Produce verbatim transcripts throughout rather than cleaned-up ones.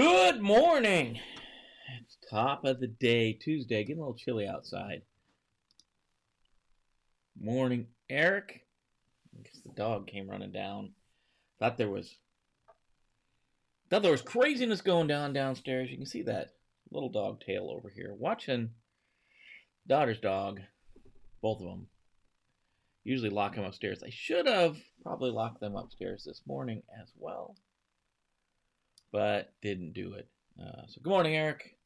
Good morning. It's top of the day, Tuesday. Getting a little chilly outside. Morning, Eric. I guess the dog came running down. Thought there was, thought there was craziness going down downstairs. You can see that little dog tail over here. Watching daughter's dog, both of them. Usually lock them upstairs. I should have probably locked them upstairs this morning as well, but didn't do it. Uh, so good morning, Eric.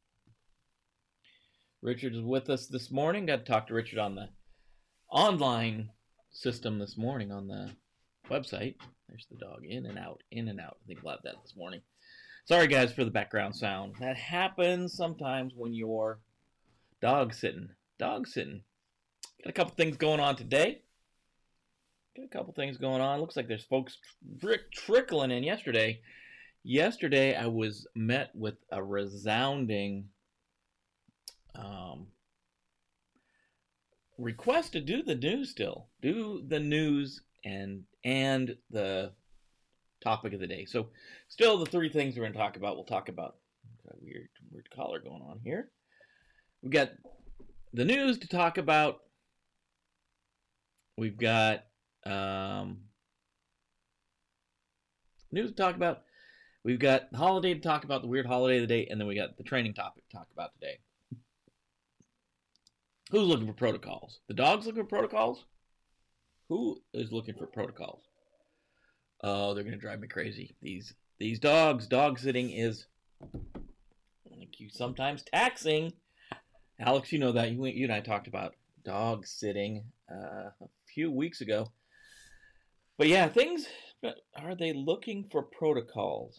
Richard is with us this morning. Got to talk to Richard on the online system this morning on the website. There's the dog in and out, in and out. I think we'll have that this morning. Sorry, guys, for the background sound. That happens sometimes when you're dog sitting. Dog sitting. Got a couple things going on today. Got a couple things going on. Looks like there's folks trick trickling in yesterday. Yesterday, I was met with a resounding um, request to do the news still. Do the news and and the topic of the day. So still the three things we're going to talk about. We'll talk about a weird, weird collar going on here. We've got the news to talk about. We've got um, news to talk about. We've got the holiday to talk about, the weird holiday of the day, and then we got the training topic to talk about today. Who's looking for protocols? The dog's looking for protocols? Who is looking for protocols? Oh, they're going to drive me crazy. These these dogs, dog sitting is, like you sometimes taxing. Alex, you know that. You, you and I talked about dog sitting uh, a few weeks ago. But yeah, things, are they looking for protocols?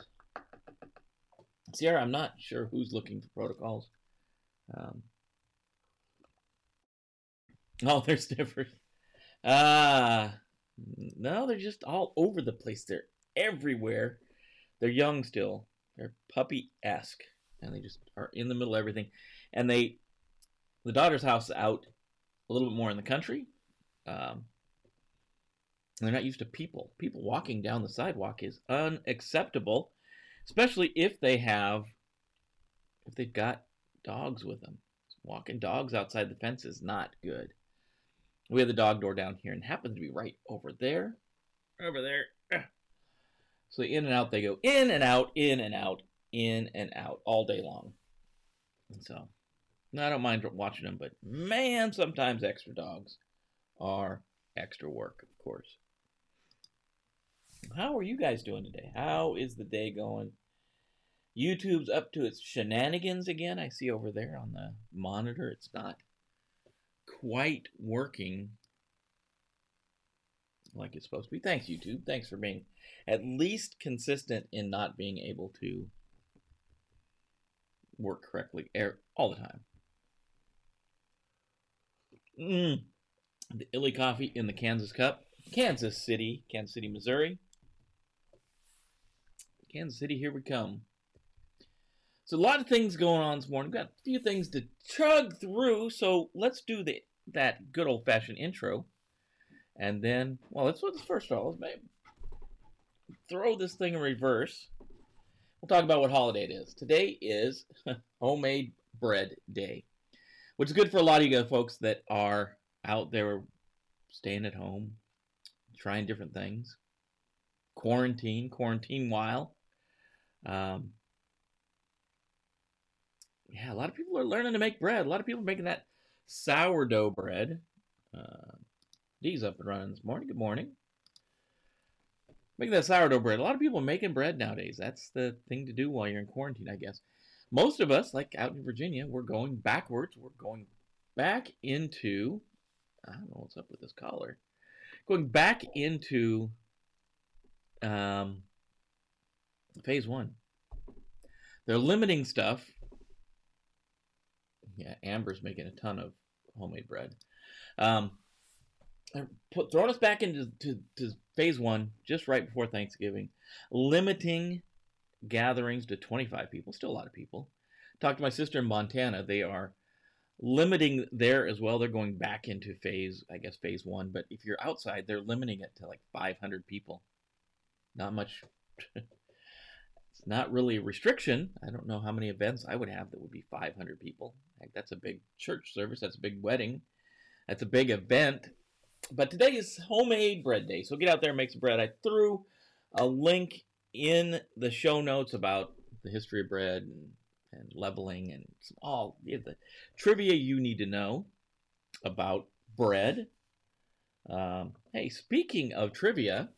Sierra, I'm not sure who's looking for protocols. Um, oh, they're sniffers. Uh, no, they're just all over the place. They're everywhere. They're young still. They're puppy-esque. And they just are in the middle of everything. And they, the daughter's house out a little bit more in the country. Um, they're not used to people. People walking down the sidewalk is unacceptable, especially if they have, if they've got dogs with them. Walking dogs outside the fence is not good. We have the dog door down here and happens to be right over there. Over there. So in and out they go. In and out, in and out, in and out all day long. And so I don't mind watching them, but man, sometimes extra dogs are extra work, of course. How are you guys doing today? How is the day going? YouTube's up to its shenanigans again. I see over there on the monitor it's not quite working like it's supposed to be. Thanks, YouTube. Thanks for being at least consistent in not being able to work correctly all the time. Mm. The Illy coffee in the Kansas cup. Kansas City. Kansas City, Missouri. Kansas City, here we come. So a lot of things going on this morning. We've got a few things to chug through, so let's do the, that good old-fashioned intro. And then, well, let's, let's first of all, let's maybe throw this thing in reverse. We'll talk about what holiday it is. Today is Homemade Bread Day, which is good for a lot of you folks that are out there staying at home, trying different things, quarantine, quarantine while. Um, yeah, a lot of people are learning to make bread. A lot of people are making that sourdough bread. Uh, D's up and running this morning. Good morning. Making that sourdough bread. A lot of people are making bread nowadays. That's the thing to do while you're in quarantine, I guess. Most of us, like out in Virginia, we're going backwards. We're going back into... I don't know what's up with this collar. Going back into um, phase one. They're limiting stuff. Yeah, Amber's making a ton of homemade bread. Um, they're put, throwing us back into to, to phase one just right before Thanksgiving. Limiting gatherings to twenty-five people. Still a lot of people. Talked to my sister in Montana. They are limiting there as well. They're going back into phase, I guess, phase one. But if you're outside, they're limiting it to like five hundred people. Not much. It's not really a restriction. I don't know how many events I would have that would be five hundred people. Like, that's a big church service. That's a big wedding. That's a big event. But today is homemade bread day. So get out there and make some bread. I threw a link in the show notes about the history of bread and, and leaveling and some, all yeah, the trivia you need to know about bread. Um, hey, speaking of trivia,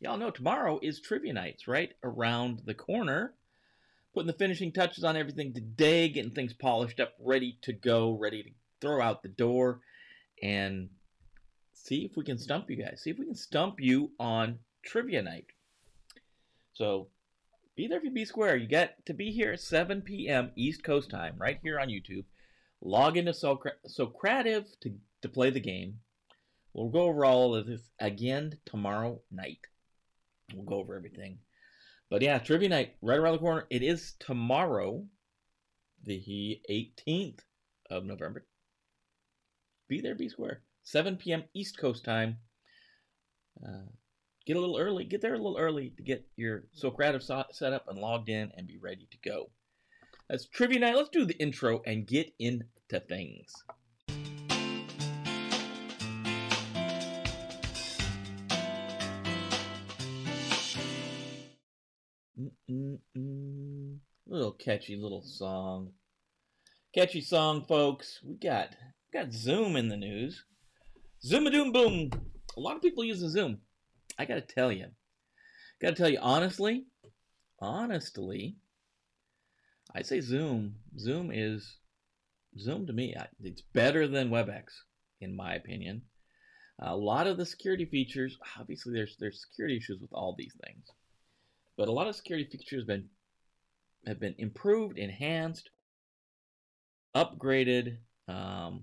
y'all know tomorrow is trivia nights right around the corner. Putting the finishing touches on everything today, getting things polished up, ready to go, ready to throw out the door, and see if we can stump you guys. See if we can stump you on trivia night. So be there if you be square. You got to be here at seven p m East Coast time, right here on YouTube. Log into Socrative to, to play the game. We'll go over all of this again tomorrow night. We'll go over everything. But yeah, trivia night right around the corner. It is tomorrow, the eighteenth of November. Be there, be square. seven p m East Coast time. Uh, get a little early. Get there a little early to get your Socrative set up and logged in and be ready to go. That's trivia night. Let's do the intro and get into things. Mm-mm-mm. Little catchy little song. Catchy song, folks. We got we got Zoom in the news. Zoom-a-doom-boom. A lot of people using Zoom. I got to tell you. Got to tell you, honestly, honestly, I say Zoom. Zoom is, Zoom to me, it's better than WebEx, in my opinion. A lot of the security features, obviously there's there's security issues with all these things. But a lot of security features have been, have been improved, enhanced, upgraded. Um,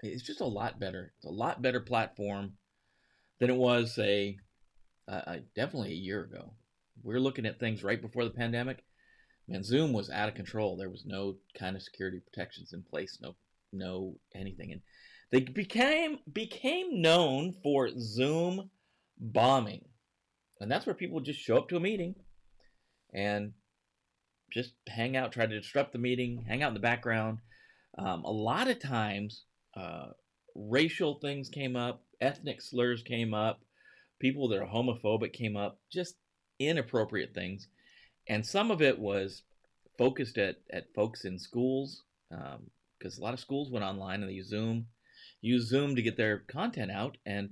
it's just a lot better. It's a lot better platform than it was, say, uh, definitely a year ago. We're looking at things right before the pandemic. Man, Zoom was out of control. There was no kind of security protections in place, no no anything. And they became became known for Zoom bombing. And that's where people just show up to a meeting and just hang out, try to disrupt the meeting, hang out in the background. Um, a lot of times, uh, racial things came up, ethnic slurs came up, people that are homophobic came up, just inappropriate things. And some of it was focused at, at folks in schools, um, because a lot of schools went online and they used Zoom, used Zoom to get their content out, and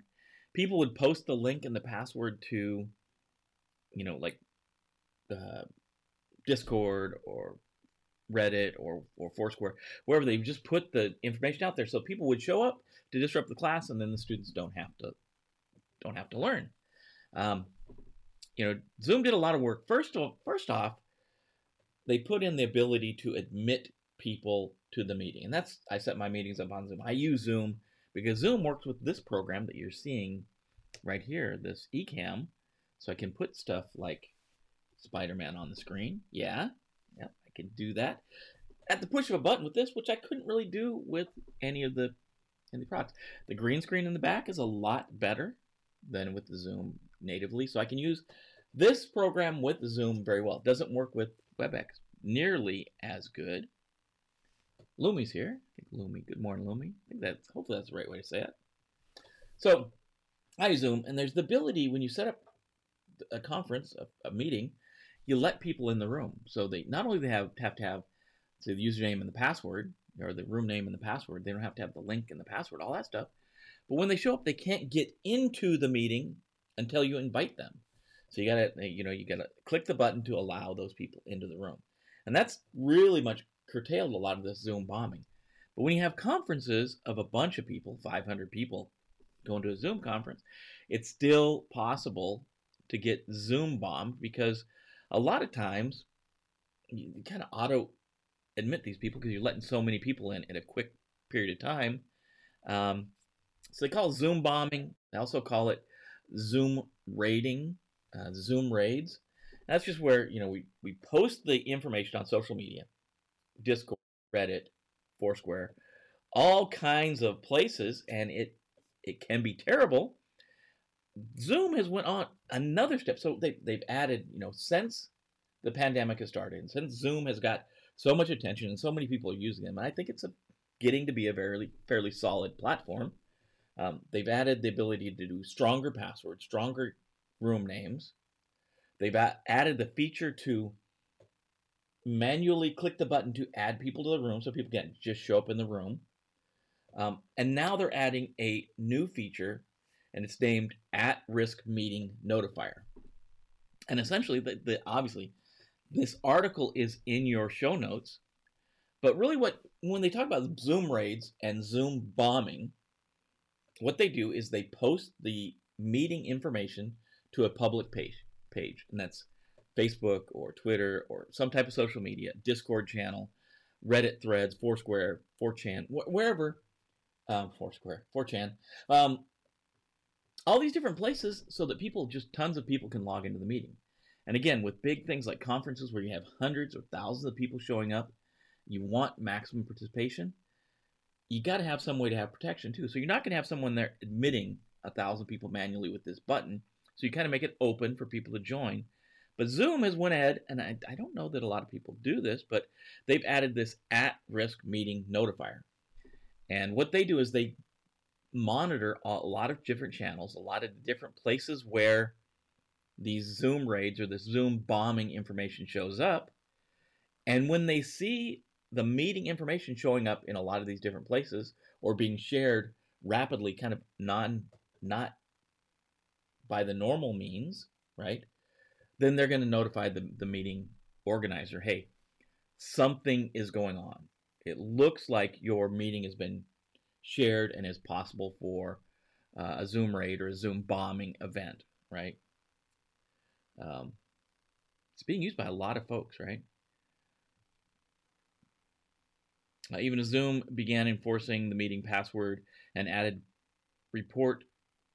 people would post the link and the password to, you know, like uh, Discord or Reddit or, or Foursquare, wherever they just put the information out there. So people would show up to disrupt the class, and then the students don't have to don't have to learn. Um, you know, Zoom did a lot of work. First off, first off, they put in the ability to admit people to the meeting, and that's I set my meetings up on Zoom. I use Zoom. Because Zoom works with this program that you're seeing right here, this Ecamm. So I can put stuff like Spider-Man on the screen. Yeah, yeah, I can do that at the push of a button with this, which I couldn't really do with any of the any products. The green screen in the back is a lot better than with the Zoom natively. So I can use this program with Zoom very well. It doesn't work with WebEx nearly as good. Lumi's here. I think Lumi. Good morning, Lumi. I think that's hopefully that's the right way to say it. So I use Zoom, and there's the ability when you set up a conference, a, a meeting, you let people in the room. So they not only they have, have to have say, the username and the password, or the room name and the password, they don't have to have the link and the password, all that stuff. But when they show up, they can't get into the meeting until you invite them. So you gotta, you know, you gotta click the button to allow those people into the room, and that's really much. Curtailed a lot of this Zoom bombing. But when you have conferences of a bunch of people, five hundred people going to a Zoom conference, it's still possible to get Zoom bombed because a lot of times you kind of auto admit these people because you're letting so many people in in a quick period of time. Um, so they call it Zoom bombing. They also call it Zoom raiding, uh, Zoom raids. And that's just where, you know, we, we post the information on social media. Discord, Reddit, Foursquare, all kinds of places, and it it can be terrible. Zoom has went on another step. So they, they've added, you know, since the pandemic has started and since Zoom has got so much attention and so many people are using them, and I think it's a, getting to be a very, fairly solid platform. Um, they've added the ability to do stronger passwords, stronger room names. They've a- added the feature to manually click the button to add people to the room so people can't just show up in the room. Um, and now they're adding a new feature, and it's named At-Risk Meeting Notifier. And essentially, the, the, obviously, this article is in your show notes, but really what, when they talk about Zoom raids and Zoom bombing, what they do is they post the meeting information to a public page, page, and that's Facebook or Twitter or some type of social media, Discord channel, Reddit threads, Foursquare, four chan, wh- wherever, um, Foursquare, four chan, um, all these different places so that people, just tons of people can log into the meeting. And again, with big things like conferences where you have hundreds or thousands of people showing up, you want maximum participation. You got to have some way to have protection too. So you're not going to have someone there admitting a thousand people manually with this button. So you kind of make it open for people to join. But Zoom has went ahead, and I, I don't know that a lot of people do this, but they've added this at-risk meeting notifier. And what they do is they monitor a lot of different channels, a lot of different places where these Zoom raids or this Zoom bombing information shows up. And when they see the meeting information showing up in a lot of these different places or being shared rapidly, kind of non, not by the normal means, right? Then they're going to notify the, the meeting organizer, hey, something is going on. It looks like your meeting has been shared and is possible for uh, a Zoom raid or a Zoom bombing event, right? Um, it's being used by a lot of folks, right? Uh, even as Zoom began enforcing the meeting password and added report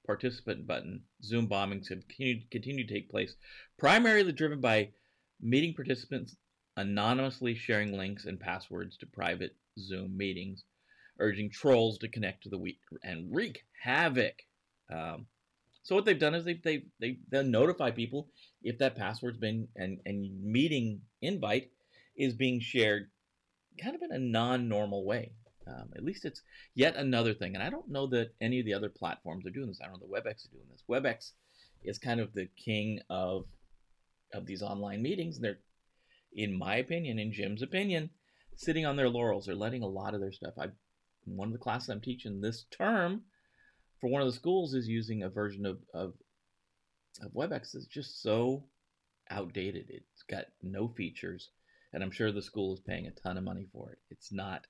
participant button, Zoom bombings have continued, continued to take place, primarily driven by meeting participants anonymously sharing links and passwords to private Zoom meetings, urging trolls to connect to the week and wreak havoc. Um, so what they've done is they they they they'll notify people if that password's been and and meeting invite is being shared kind of in a non-normal way. Um, at least it's yet another thing. And I don't know that any of the other platforms are doing this. I don't know that WebEx is doing this. WebEx is kind of the king of of these online meetings. And they're, in my opinion, in Jim's opinion, sitting on their laurels. They're letting a lot of their stuff. I, one of the classes I'm teaching this term for one of the schools is using a version of, of, of WebEx that's just so outdated. It's got no features. And I'm sure the school is paying a ton of money for it. It's not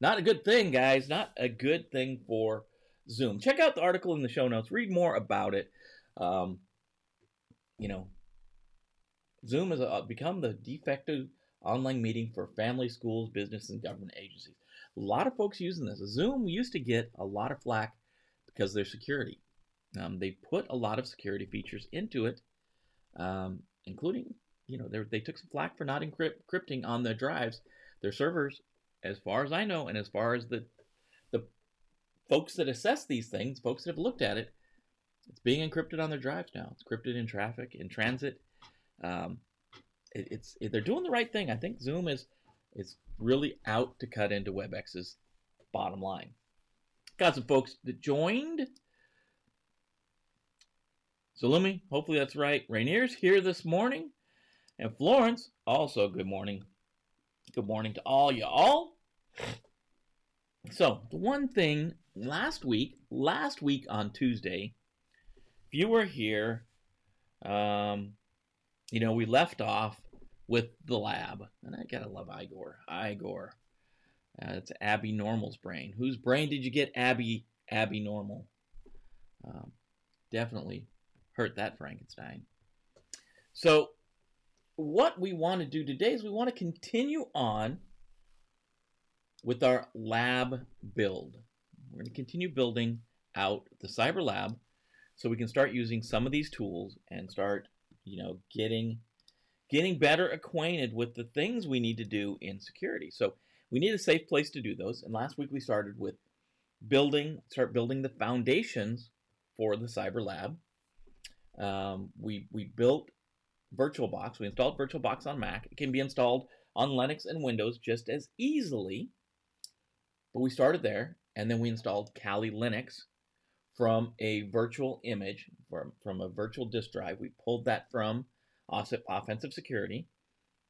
Not a good thing, guys. Not a good thing for Zoom. Check out the article in the show notes. Read more about it. Um, you know, Zoom has a, become the de facto online meeting for families, schools, business, and government agencies. A lot of folks using this. Zoom used to get a lot of flack because of their security. Um, they put a lot of security features into it, um, including, you know, they, they took some flack for not encrypting on their drives, their servers. As far as I know, and as far as the the folks that assess these things, folks that have looked at it, it's being encrypted on their drives now. It's encrypted in traffic, in transit. Um, it, it's it, they're doing the right thing. I think Zoom is is really out to cut into WebEx's bottom line. Got some folks that joined. So Lumi, hopefully that's right. Rainier's here this morning, and Florence also. Good morning. Good morning to all you all. So, the one thing last week, last week on Tuesday, if you were here, um, you know, we left off with the lab. And I gotta love Igor. Igor. Uh, it's Abby Normal's brain. Whose brain did you get, Abby? Abby Normal. Um, definitely hurt that Frankenstein. So, what we want to do today is we want to continue on with our lab build. We're going to continue building out the cyber lab so we can start using some of these tools and start, you know, getting getting better acquainted with the things we need to do in security. So we need a safe place to do those. And last week we started with building, start building the foundations for the cyber lab. Um, we, we built VirtualBox. We installed VirtualBox on Mac. It can be installed on Linux and Windows just as easily. But we started there, and then we installed Kali Linux from a virtual image, from, from a virtual disk drive. We pulled that from Offensive Security,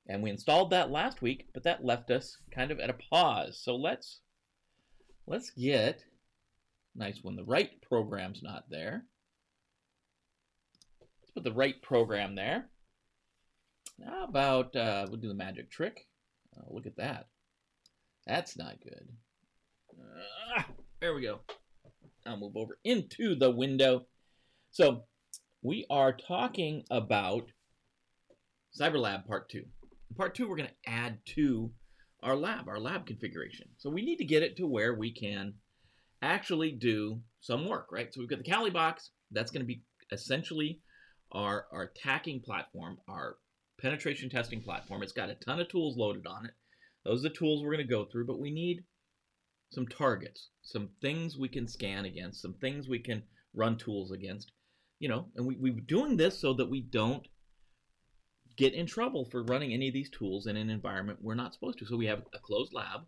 and we installed that last week, but that left us kind of at a pause. So let's, let's get, nice when the right program's not there. Let's put the right program there. How about, uh, we'll do the magic trick. Oh, look at that. That's not good. Uh, there we go. I'll move over into the window. So we are talking about Cyber Lab Part two. In Part two, we're going to add to our lab, our lab configuration. So we need to get it to where we can actually do some work, right? So we've got the Kali box. That's going to be essentially our, our attacking platform, our penetration testing platform. It's got a ton of tools loaded on it. Those are the tools we're going to go through, but we need some targets, some things we can scan against, some things we can run tools against, you know, and we, we're doing this so that we don't get in trouble for running any of these tools in an environment we're not supposed to. So we have a closed lab,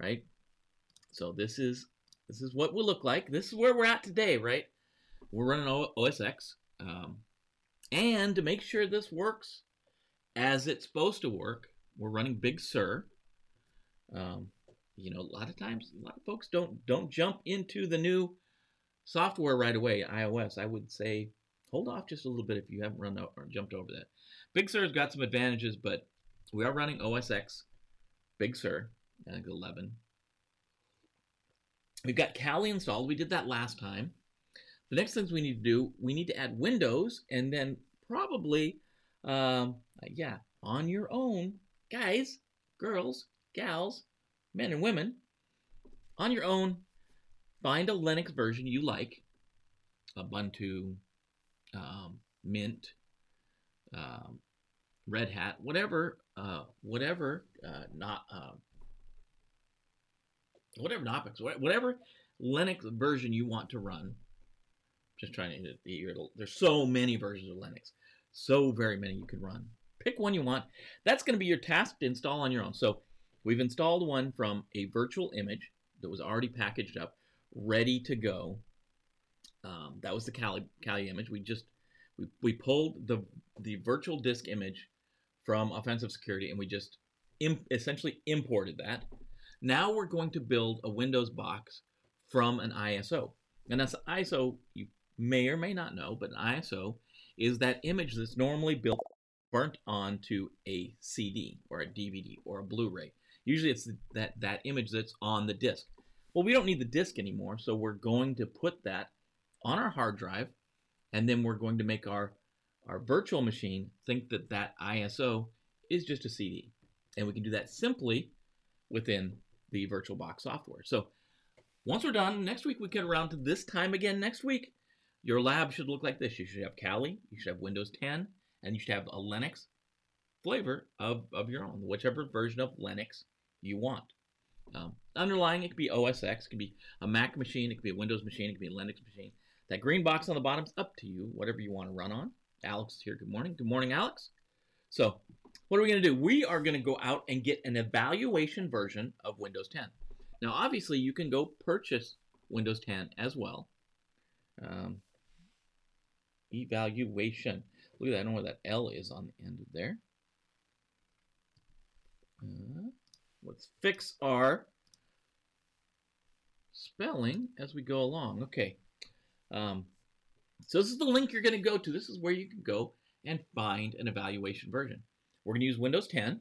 right? So this is, this is what we'll look like. This is where we're at today, right? We're running O S X. Um, and to make sure this works as it's supposed to work, we're running Big Sur. Um, You know, a lot of times, a lot of folks don't don't jump into the new software right away, iOS. I would say hold off just a little bit if you haven't run out or jumped over that. Big Sur's got some advantages, but we are running O S X, Big Sur, I think eleven. We've got Kali installed. We did that last time. The next things we need to do, we need to add Windows, and then probably, um, yeah, on your own, guys, girls, gals, men and women, on your own, find a Linux version you like, Ubuntu, um, Mint, um, Red Hat, whatever, uh, whatever, uh, not, uh, whatever, Nopix, whatever Linux version you want to run. Just trying to, there's so many versions of Linux, so very many you could run. Pick one you want. That's going to be your task to install on your own. So we've installed one from a virtual image that was already packaged up, ready to go. Um, that was the Kali, Kali image. We just we, we pulled the the virtual disk image from Offensive Security, and we just imp, essentially imported that. Now we're going to build a Windows box from an I S O. And that's I S O, you may or may not know, but an I S O is that image that's normally built burnt onto a C D or a D V D or a Blu-ray. Usually it's that, that image that's on the disk. Well, we don't need the disk anymore, so we're going to put that on our hard drive, and then we're going to make our, our virtual machine think that that I S O is just a C D. And we can do that simply within the VirtualBox software. So once we're done, next week we get around to this time again. Next week, your lab should look like this. You should have Kali, you should have Windows ten, and you should have a Linux flavor of, of your own, whichever version of Linux you want. Um, underlying, it could be O S X, it could be a Mac machine, it could be a Windows machine, it could be a Linux machine. That green box on the bottom is up to you, whatever you want to run on. Alex is here. Good morning. Good morning, Alex. So what are we going to do? We are going to go out and get an evaluation version of Windows ten. Now, obviously, you can go purchase Windows ten as well. Um, evaluation. Look at that. I don't know where that L is on the end of there. Uh, let's fix our spelling as we go along. Okay. Um, so this is the link you're going to go to. This is where you can go and find an evaluation version. We're going to use Windows ten.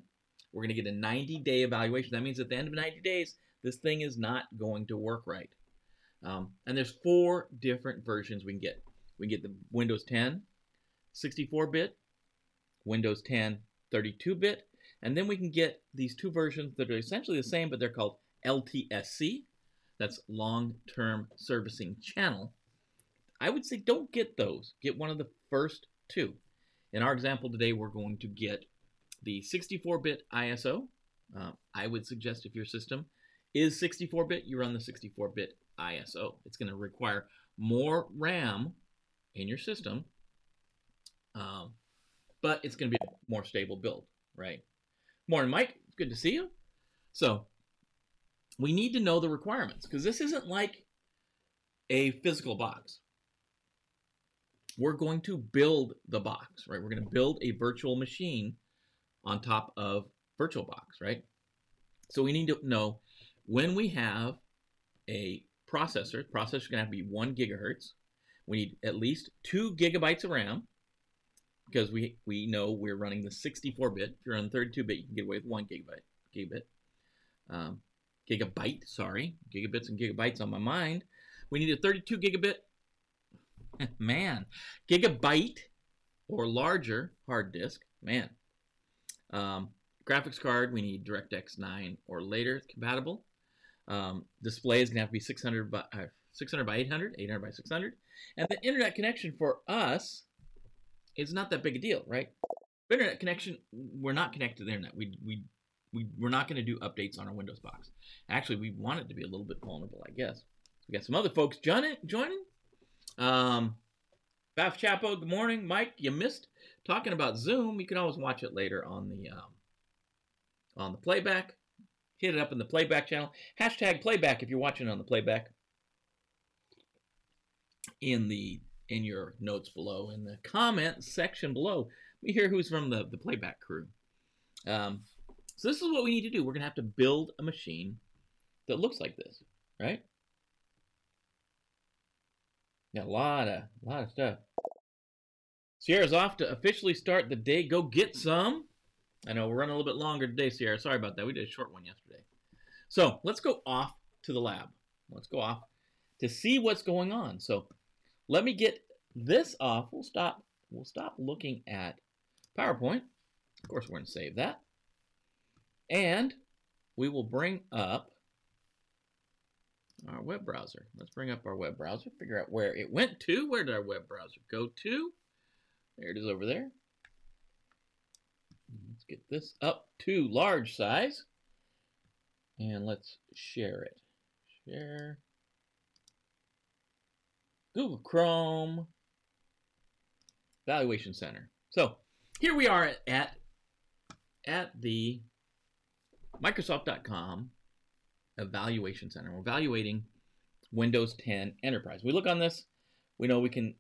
We're going to get a ninety day evaluation. That means at the end of ninety days, this thing is not going to work right. Um, and there's four different versions we can get. We can get the Windows ten sixty-four bit, Windows ten thirty-two bit, and then we can get these two versions that are essentially the same, but they're called L T S C. That's long-term servicing channel. I would say don't get those. Get one of the first two. In our example today, we're going to get the sixty-four bit I S O. Uh, I would suggest if your system is sixty-four bit, you run the sixty-four bit I S O. It's going to require more RAM in your system, um, but it's going to be a more stable build, right? Morning, Mike. It's good to see you. So we need to know the requirements, because this isn't like a physical box. We're going to build the box, right? We're going to build a virtual machine on top of VirtualBox, right? So we need to know when we have a processor, the processor is going to have to be one gigahertz. We need at least two gigabytes of RAM, because we, we know we're running the sixty-four bit. If you're on thirty-two bit, you can get away with one gigabyte, gigabit, um, gigabyte, sorry, gigabits and gigabytes on my mind. We need a thirty-two gigabit, man, gigabyte or larger hard disk, man. Um, graphics card, we need DirectX nine or later. It's compatible. Um, display is going to have to be six hundred by, uh, six hundred by eight hundred, eight hundred by six hundred. And the internet connection for us is not that big a deal, right? Internet connection, we're not connected to the internet. We, we, we, we're not going to do updates on our Windows box. Actually, we want it to be a little bit vulnerable, I guess. We got some other folks joining. joining. Um, Baf Chapo, good morning. Mike, you missed talking about Zoom. You can always watch it later on the um, on the playback. Hit it up in the playback channel. Hashtag playback if you're watching on the playback. In the in your notes below, in the comment section below, we hear who's from the the playback crew. Um, so this is what we need to do. We're gonna have to build a machine that looks like this, right? Yeah, a lot of a lot of stuff. Sierra's off to officially start the day. Go get some. I know we're running a little bit longer today, Sierra. Sorry about that. We did a short one yesterday. So let's go off to the lab. Let's go off to see what's going on. So let me get this off. We'll stop. We'll stop looking at PowerPoint. Of course, we're going to save that. And we will bring up our web browser. Let's bring up our web browser, figure out where it went to. Where did our web browser go to? There it is over there. Let's get this up to large size. And let's share it. Share. Google Chrome. Evaluation Center. So here we are at, at the Microsoft dot com Evaluation Center. We're evaluating Windows ten Enterprise. We look on this, we know we can,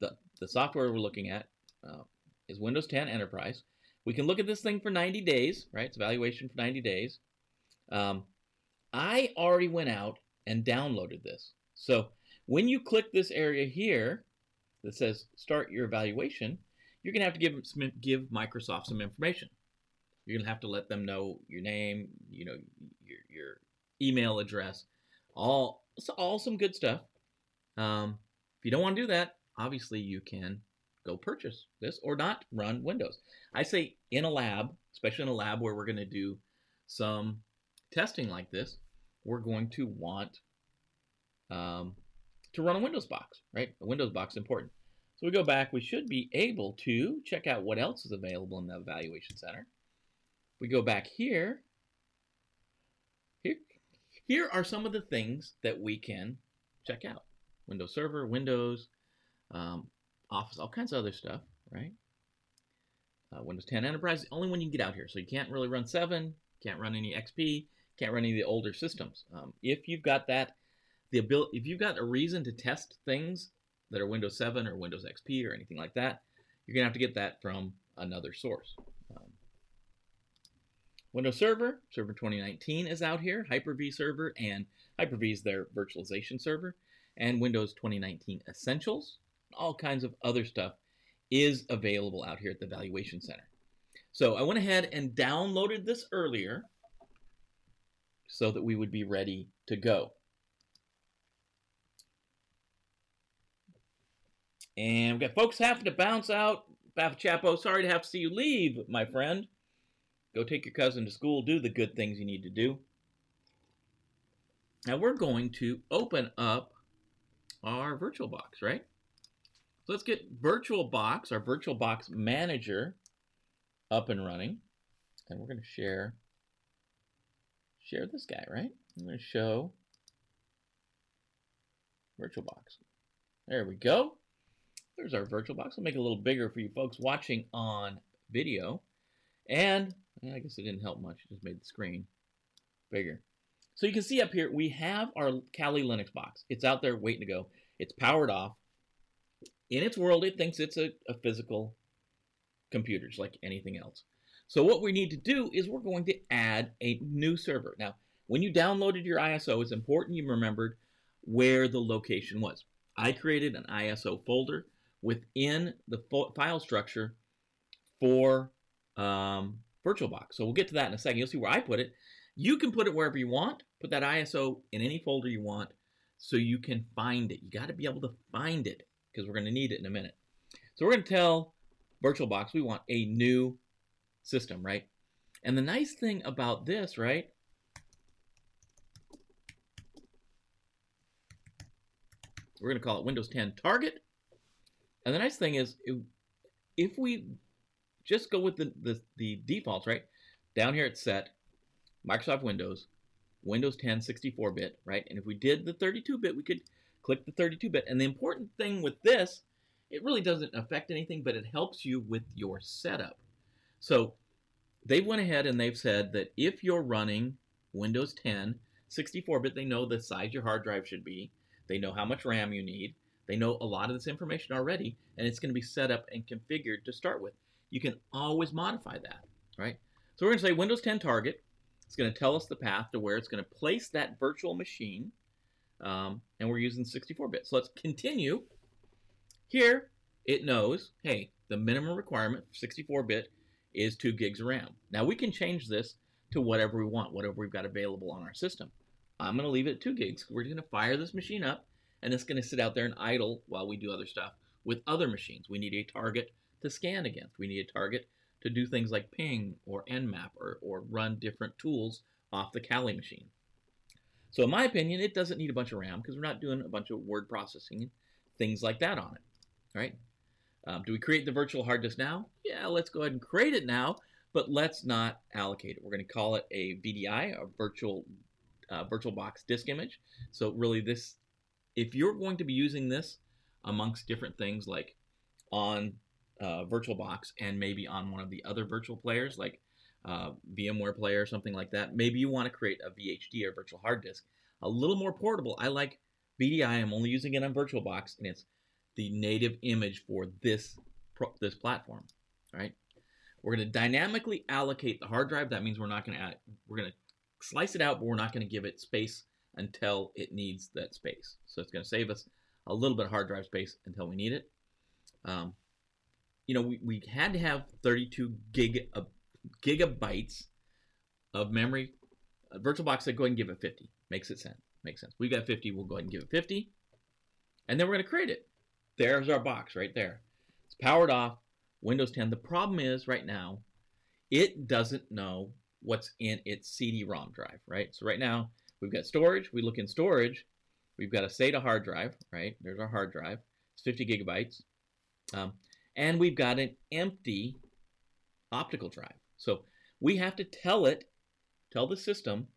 the, the software we're looking at uh, is Windows ten Enterprise. We can look at this thing for ninety days, right? It's evaluation for ninety days. Um, I already went out and downloaded this. So when you click this area here that says start your evaluation, you're going to have to give, some, give Microsoft some information. You're going to have to let them know your name, you know, your, your email address, all, all some good stuff. Um, if you don't want to do that, obviously you can go purchase this or not run Windows. I say in a lab, especially in a lab where we're going to do some testing like this, we're going to want um, to run a Windows box, right? A Windows box is important. So we go back. We should be able to check out what else is available in the Evaluation Center. We go back here. Here, here are some of the things that we can check out: Windows Server, Windows, um, Office, all kinds of other stuff, right? Uh, Windows ten Enterprise, the only one you can get out here, so you can't really run seven, can't run any X P, can't run any of the older systems. Um, if you've got that, the ability, if you've got a reason to test things that are Windows seven or Windows X P or anything like that, you're gonna have to get that from another source. Um, Windows Server, Server twenty nineteen is out here, Hyper-V Server, and Hyper-V is their virtualization server, and Windows twenty nineteen Essentials, all kinds of other stuff is available out here at the Evaluation Center. So I went ahead and downloaded this earlier so that we would be ready to go. And we've got folks having to bounce out. Baf Chapo, sorry to have to see you leave, my friend. Go take your cousin to school. Do the good things you need to do. Now we're going to open up our VirtualBox, right? So let's get VirtualBox, our VirtualBox manager, up and running. And we're going to share, share this guy, right? I'm going to show VirtualBox. There we go. There's our VirtualBox. I'll make it a little bigger for you folks watching on video. And I guess it didn't help much. It just made the screen bigger. So you can see up here, we have our Kali Linux box. It's out there waiting to go. It's powered off. In its world, it thinks it's a, a physical computer, just like anything else. So what we need to do is we're going to add a new server. Now, when you downloaded your I S O, it's important you remembered where the location was. I created an I S O folder within the file structure for um, VirtualBox. So we'll get to that in a second. You'll see where I put it. You can put it wherever you want. Put that I S O in any folder you want so you can find it. You got to be able to find it because we're going to need it in a minute. So we're going to tell VirtualBox we want a new system, right? And the nice thing about this, right, we're going to call it Windows ten target. And the nice thing is if we just go with the, the, the defaults, right, down here it's set. Microsoft Windows, Windows ten sixty-four bit, right? And if we did the thirty-two bit, we could click the thirty-two bit. And the important thing with this, it really doesn't affect anything, but it helps you with your setup. So they went ahead and they've said that if you're running Windows ten sixty-four bit, they know the size your hard drive should be. They know how much RAM you need. They know a lot of this information already, and it's going to be set up and configured to start with. You can always modify that, right? So we're going to say Windows ten target. It's going to tell us the path to where it's going to place that virtual machine. Um, and we're using sixty-four bit. So let's continue. Here, it knows, hey, the minimum requirement for sixty-four bit is two gigs of RAM. Now, we can change this to whatever we want, whatever we've got available on our system. I'm going to leave it at two gigs. We're going to fire this machine up, and it's going to sit out there and idle while we do other stuff with other machines. We need a target to scan against. We need a target to do things like ping or nmap or, or run different tools off the Kali machine. So in my opinion, it doesn't need a bunch of RAM because we're not doing a bunch of word processing and things like that on it, right? Um, do we create the virtual hard disk now? Yeah, let's go ahead and create it now, but let's not allocate it. We're going to call it a V D I, a virtual uh, VirtualBox disk image. So really this, if you're going to be using this amongst different things like on Uh, VirtualBox and maybe on one of the other virtual players like uh, VMware player or something like that. Maybe you want to create a V H D or virtual hard disk. A little more portable. I like V D I. I'm only using it on VirtualBox and it's the native image for this, pro this platform. All right. We're going to dynamically allocate the hard drive. That means we're not going to add, we're going to slice it out, but we're not going to give it space until it needs that space. So it's going to save us a little bit of hard drive space until we need it. Um, You know, we, we had to have thirty-two gig, uh, gigabytes of memory. Uh, VirtualBox said, go ahead and give it fifty. Makes it sense. Makes sense. We got fifty. We'll go ahead and give it fifty. And then we're going to create it. There's our box right there. It's powered off, Windows ten. The problem is right now, it doesn't know what's in its C D ROM drive, right? So right now, we've got storage. We look in storage. We've got a SATA hard drive, right? There's our hard drive. It's fifty gigabytes. Um, And we've got an empty optical drive. So we have to tell it, tell the system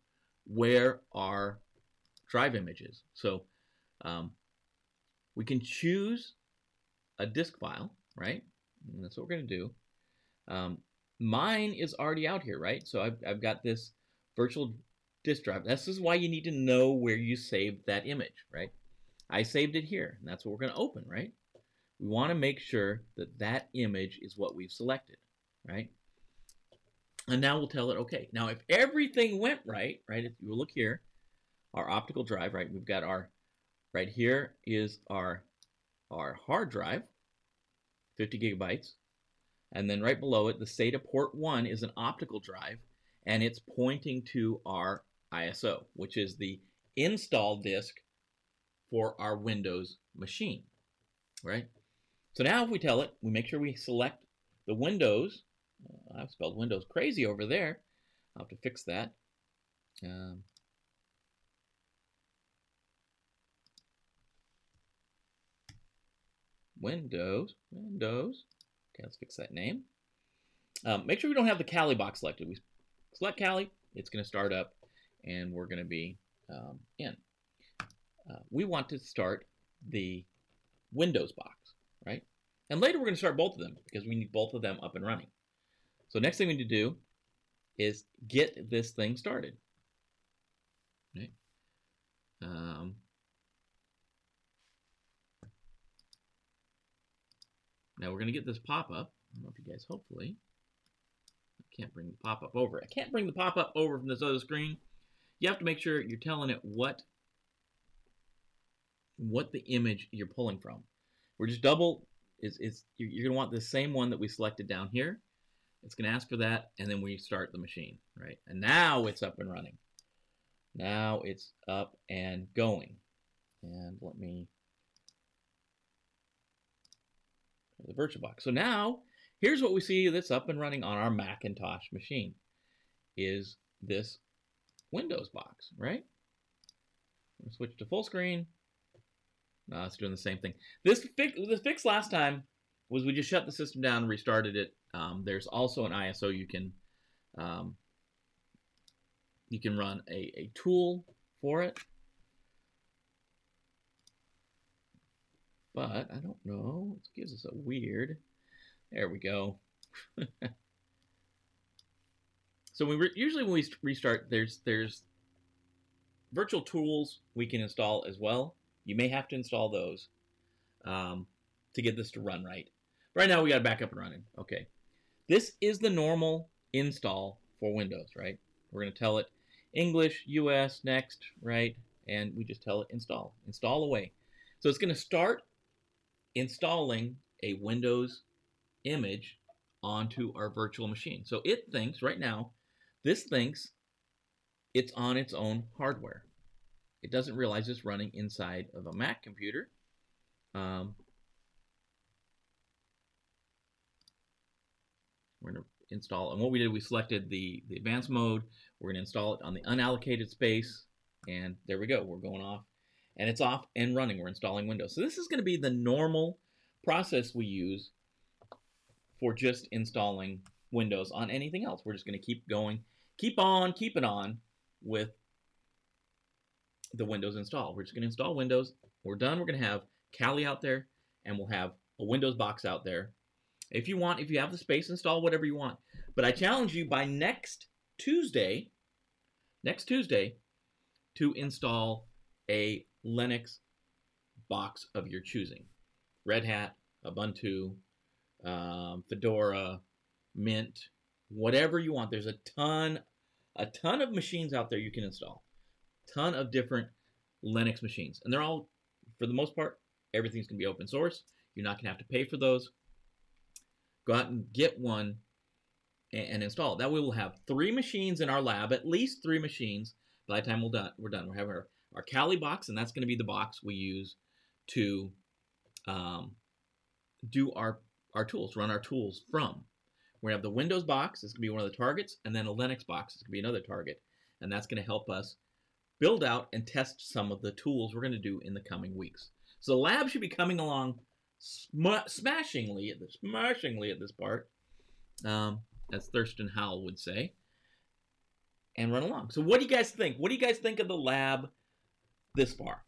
where our drive image is. So um, we can choose a disk file, right? And that's what we're going to do. Um, mine is already out here, right? So I've, I've got this virtual disk drive. This is why you need to know where you saved that image, right? I saved it here, and that's what we're going to open, right? We want to make sure that that image is what we've selected, right? And now we'll tell it, okay. Now, if everything went right, right, if you look here, our optical drive, right, we've got our, right here is our, our hard drive, fifty gigabytes. And then right below it, the SATA port one is an optical drive, and it's pointing to our I S O, which is the install disk for our Windows machine, right? So now if we tell it, we make sure we select the Windows. Uh, I've spelled Windows crazy over there. I'll have to fix that. Um, Windows, Windows. Okay, let's fix that name. Um, make sure we don't have the Kali box selected. We select Kali, it's going to start up, and we're going to be um, in. uh, we want to start the Windows box, right? And later we're going to start both of them because we need both of them up and running. So next thing we need to do is get this thing started. Right? Um, now we're going to get this pop-up. I don't know if you guys, hopefully, I can't bring the pop-up over. I can't bring the pop-up over from this other screen. You have to make sure you're telling it what, what the image you're pulling from. We're just double, is is you're going to want the same one that we selected down here. It's going to ask for that, and then we start the machine, right? And now it's up and running. Now it's up and going. And let me the VirtualBox. So now here's what we see that's up and running on our Macintosh machine is this Windows box, right? We'll switch to full screen. No, it's doing the same thing. This fix, this fix last time was we just shut the system down and restarted it. Um, there's also an I S O you can um, you can run a, a tool for it. But I don't know. It gives us a weird. There we go. So we re usually when we restart, there's there's virtual tools we can install as well. You may have to install those um, to get this to run right. But right now we got it back up and running. Okay, this is the normal install for Windows, right? We're going to tell it English, U S, next, right? And we just tell it install, install away. So it's going to start installing a Windows image onto our virtual machine. So it thinks right now, this thinks it's on its own hardware. It doesn't realize it's running inside of a Mac computer. Um, we're going to install, and what we did, we selected the, the advanced mode. We're going to install it on the unallocated space, and there we go. We're going off, and it's off and running. We're installing Windows. So this is going to be the normal process we use for just installing Windows on anything else. We're just going to keep going, keep on, keep it on with the Windows install. We're just going to install Windows. We're done. We're going to have Kali out there, and we'll have a Windows box out there. If you want, if you have the space, install whatever you want. But I challenge you by next Tuesday, next Tuesday, to install a Linux box of your choosing. Red Hat, Ubuntu, um, Fedora, Mint, whatever you want. There's a ton, a ton of machines out there you can install. Ton of different Linux machines. And they're all, for the most part, everything's going to be open source. You're not going to have to pay for those. Go out and get one and install it. That way we'll have three machines in our lab, at least three machines, by the time we're done. We're done. We're having our, our Kali box, and that's going to be the box we use to um, do our, our tools, run our tools from. We're going to have the Windows box. It's going to be one of the targets, and then a Linux box. It's going to be another target, and that's going to help us build out and test some of the tools we're going to do in the coming weeks. So the lab should be coming along sm smashingly, at this, smashingly at this part, um, as Thurston Howell would say, and run along. So what do you guys think? What do you guys think of the lab this far?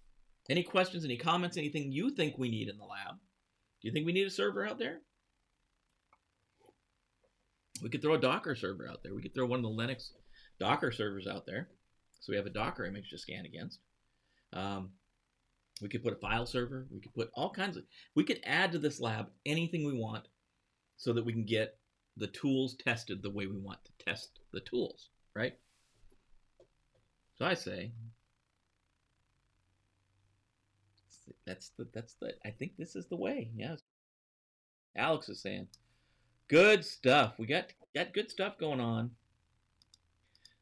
Any questions, any comments, anything you think we need in the lab? Do you think we need a server out there? We could throw a Docker server out there. We could throw one of the Linux Docker servers out there. So we have a Docker image to scan against. Um, we could put a file server. We could put all kinds of, we could add to this lab anything we want so that we can get the tools tested the way we want to test the tools, right? So I say, that's the, that's the, I think this is the way. Yeah. Alex is saying, good stuff. We got, got good stuff going on.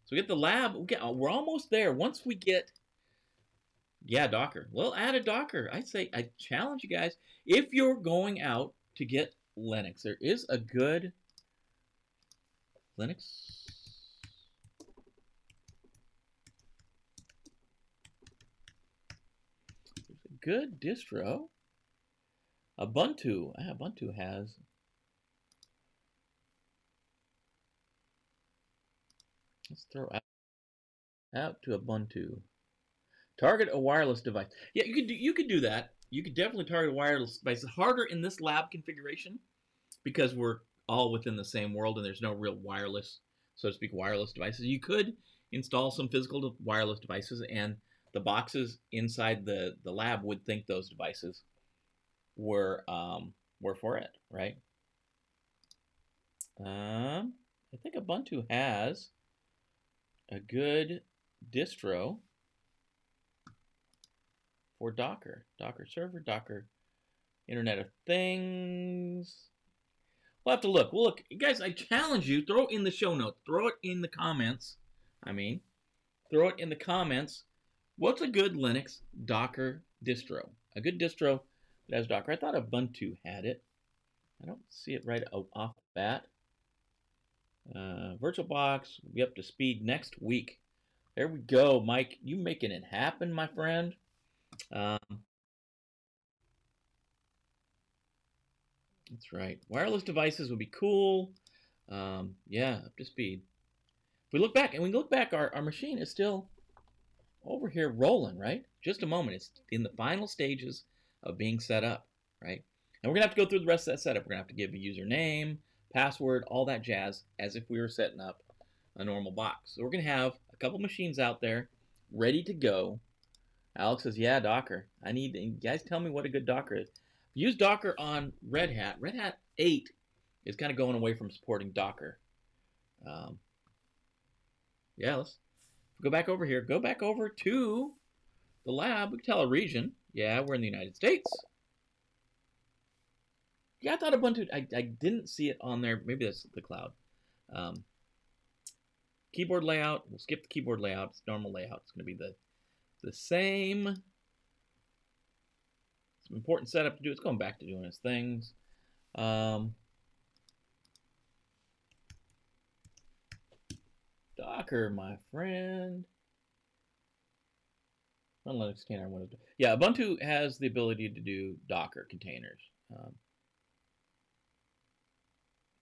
So we get the lab, we get, we're almost there. Once we get, yeah, Docker. We'll add a Docker. I say, I challenge you guys, if you're going out to get Linux, there is a good Linux. There's a good distro. Ubuntu, ah, Ubuntu has let's throw out, out to Ubuntu. Target a wireless device. Yeah, you could do, you could do that. You could definitely target a wireless device. It's harder in this lab configuration because we're all within the same world and there's no real wireless, so to speak, wireless devices. You could install some physical wireless devices, and the boxes inside the, the lab would think those devices were um, were for it, right? Um, I think Ubuntu has a good distro for Docker. Docker server, Docker Internet of Things. We'll have to look. We'll look. Guys, I challenge you, throw it in the show notes. Throw it in the comments. I mean, throw it in the comments. What's a good Linux Docker distro? A good distro that has Docker. I thought Ubuntu had it. I don't see it right off the bat. Uh, VirtualBox will be up to speed next week. There we go, Mike. You making it happen, my friend. Um, that's right. Wireless devices would be cool. Um, yeah, up to speed. If we look back, and we look back, our, our machine is still over here rolling, right? Just a moment. It's in the final stages of being set up, right? And we're going to have to go through the rest of that setup. We're going to have to give a username, password, all that jazz, as if we were setting up a normal box. So we're going to have a couple machines out there ready to go. Alex says, yeah, Docker. I need, you guys tell me what a good Docker is. If you use Docker on Red Hat, Red Hat eight is kind of going away from supporting Docker. Um, yeah, let's go back over here. Go back over to the lab. We can tell a region. Yeah, we're in the United States. Yeah, I thought Ubuntu, I, I didn't see it on there. Maybe that's the cloud. Um, keyboard layout. We'll skip the keyboard layout. It's normal layout. It's going to be the the same. Some important setup to do. It's going back to doing its things. Um, Docker, my friend. Run Linux container. Windows. Yeah, Ubuntu has the ability to do Docker containers. Um,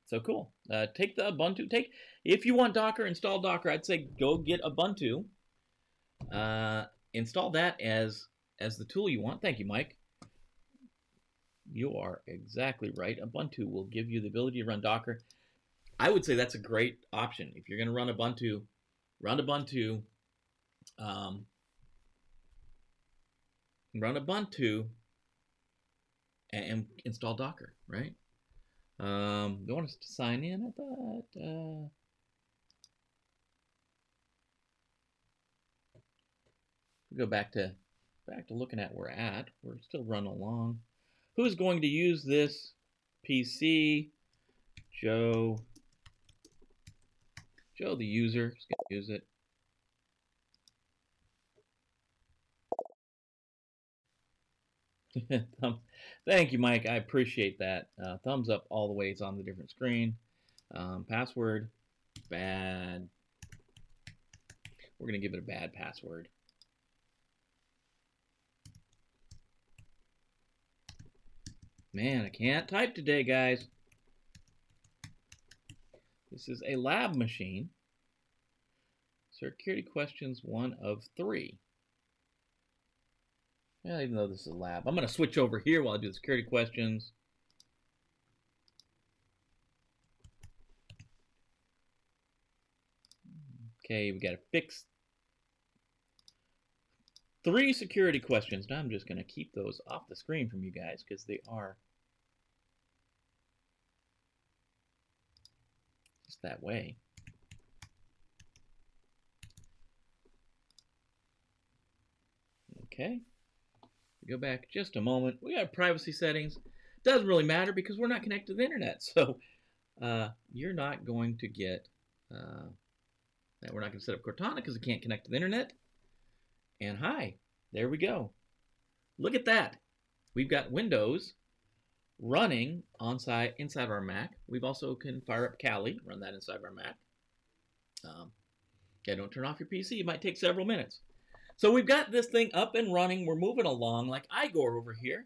So cool. Uh, take the Ubuntu. Take if you want Docker, install Docker. I'd say go get Ubuntu. Uh, install that as as the tool you want. Thank you, Mike. You are exactly right. Ubuntu will give you the ability to run Docker. I would say that's a great option if you're going to run Ubuntu. Run Ubuntu. Um, run Ubuntu and, and install Docker. Right. Um, they want us to sign in, I thought, uh, we go back to, back to looking at where we're at, we're still running along. Who's going to use this P C? Joe, Joe the user is going to use it. Thank you, Mike. I appreciate that. Uh, thumbs up all the way. It's on the different screen. Um, password, bad. We're going to give it a bad password. Man, I can't type today, guys. This is a lab machine. Security questions one of three. Well, even though this is a lab, I'm going to switch over here while I do the security questions. Okay, we got to fix three security questions. Now I'm just going to keep those off the screen from you guys because they are just that way. Okay. Go back just a moment. We got privacy settings. Doesn't really matter because we're not connected to the internet. So uh, you're not going to get uh, that. We're not going to set up Cortana because it can't connect to the internet. And hi, there we go. Look at that. We've got Windows running on site inside of our Mac. We've also can fire up Kali, run that inside of our Mac. Um, yeah, don't turn off your P C. It might take several minutes. So we've got this thing up and running. We're moving along like Igor over here.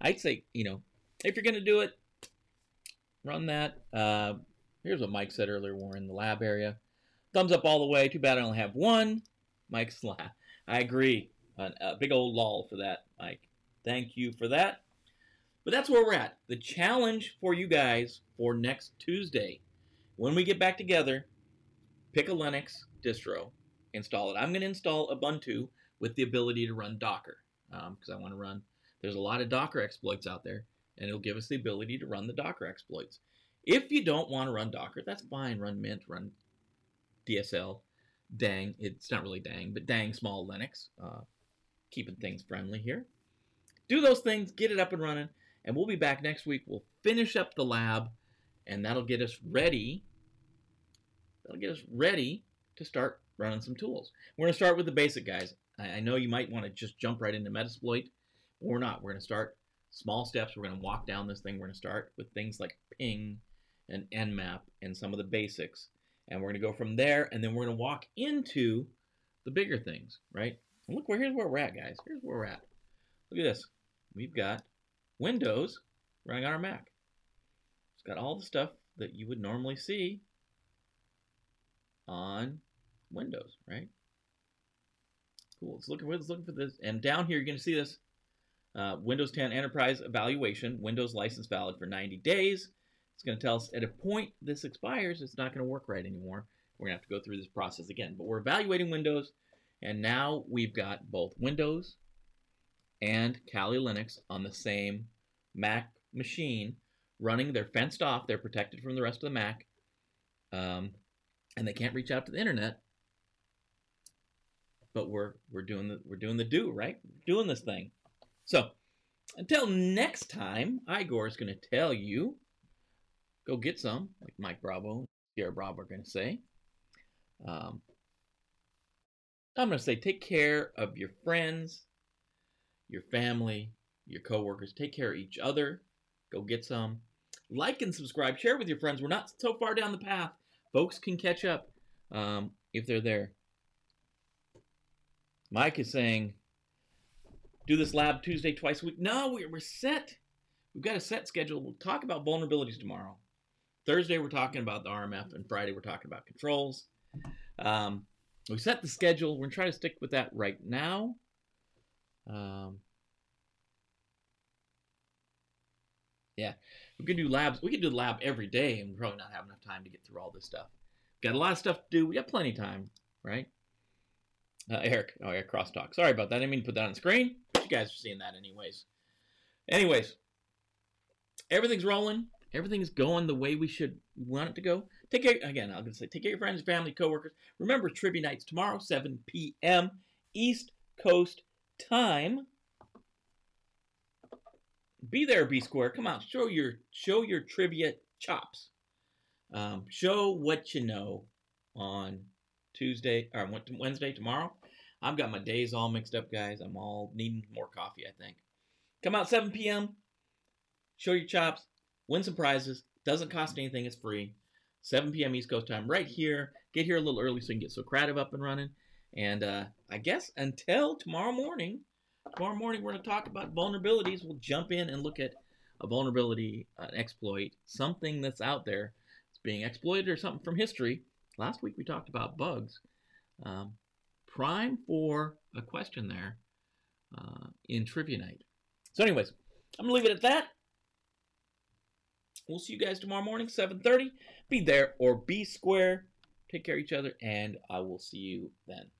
I'd say, you know, if you're going to do it, run that. Uh, here's what Mike said earlier. We're in the lab area. Thumbs up all the way. Too bad I only have one. Mike's laugh. I agree. An, a big old lol for that, Mike. Thank you for that. But that's where we're at. The challenge for you guys for next Tuesday, when we get back together, pick a Linux distro, install it. I'm going to install Ubuntu with the ability to run Docker because um, I want to run. There's a lot of Docker exploits out there, and it'll give us the ability to run the Docker exploits. If you don't want to run Docker, that's fine. Run Mint, run D S L, Dang. It's not really Dang, but Dang Small Linux. Uh, keeping things friendly here. Do those things, get it up and running, and we'll be back next week. We'll finish up the lab, and that'll get us ready. That'll get us ready to start running some tools. We're going to start with the basic, guys. I know you might want to just jump right into Metasploit. We're not. We're going to start small steps. We're going to walk down this thing. We're going to start with things like ping and nmap and some of the basics. And we're going to go from there, and then we're going to walk into the bigger things, right? And look, where, here's where we're at, guys. Here's where we're at. Look at this. We've got Windows running on our Mac. It's got all the stuff that you would normally see on Windows, right? Cool. It's looking, it's looking for this. And down here, you're going to see this. Uh, Windows ten Enterprise Evaluation, Windows license valid for ninety days. It's going to tell us at a point this expires, it's not going to work right anymore. We're going to have to go through this process again. But we're evaluating Windows, and now we've got both Windows and Kali Linux on the same Mac machine running. They're fenced off. They're protected from the rest of the Mac, um, and they can't reach out to the internet. But we're we're doing the we're doing the do right, we're doing this thing. So until next time, Igor is going to tell you. Go get some, like Mike Bravo and Sierra Bravo are going to say. Um, I'm going to say take care of your friends, your family, your coworkers. Take care of each other. Go get some. Like and subscribe. Share with your friends. We're not so far down the path. Folks can catch up um, if they're there. Mike is saying, do this lab Tuesday twice a week. No, we're set. We've got a set schedule. We'll talk about vulnerabilities tomorrow. Thursday, we're talking about the R M F, and Friday, we're talking about controls. Um, we set the schedule. We're going to try to stick with that right now. Um, yeah, we can do labs. We can do the lab every day, and we probably not have enough time to get through all this stuff. We've got a lot of stuff to do. We got plenty of time, right? Uh, Eric, oh, yeah, crosstalk. Sorry about that. I didn't mean to put that on the screen. But you guys are seeing that anyways. Anyways, everything's rolling. Everything's going the way we should want it to go. Take care, again, I'm going to say, take care of your friends, family, coworkers. Remember, trivia nights tomorrow, seven p m East Coast time. Be there, B Square. Come on, show your show your trivia chops. Um, show what you know on Tuesday or Wednesday tomorrow. I've got my days all mixed up, guys. I'm all needing more coffee, I think. Come out seven p m Show your chops. Win some prizes. Doesn't cost anything. It's free. seven p m East Coast time right here. Get here a little early so you can get Socrative up and running. And uh, I guess until tomorrow morning, tomorrow morning we're going to talk about vulnerabilities. We'll jump in and look at a vulnerability, an exploit, something that's out there that's being exploited or something from history. Last week we talked about bugs. Um, prime for a question there uh, in Trivia Night. So anyways, I'm going to leave it at that. We'll see you guys tomorrow morning, seven thirty. Be there or be square. Take care of each other, and I will see you then.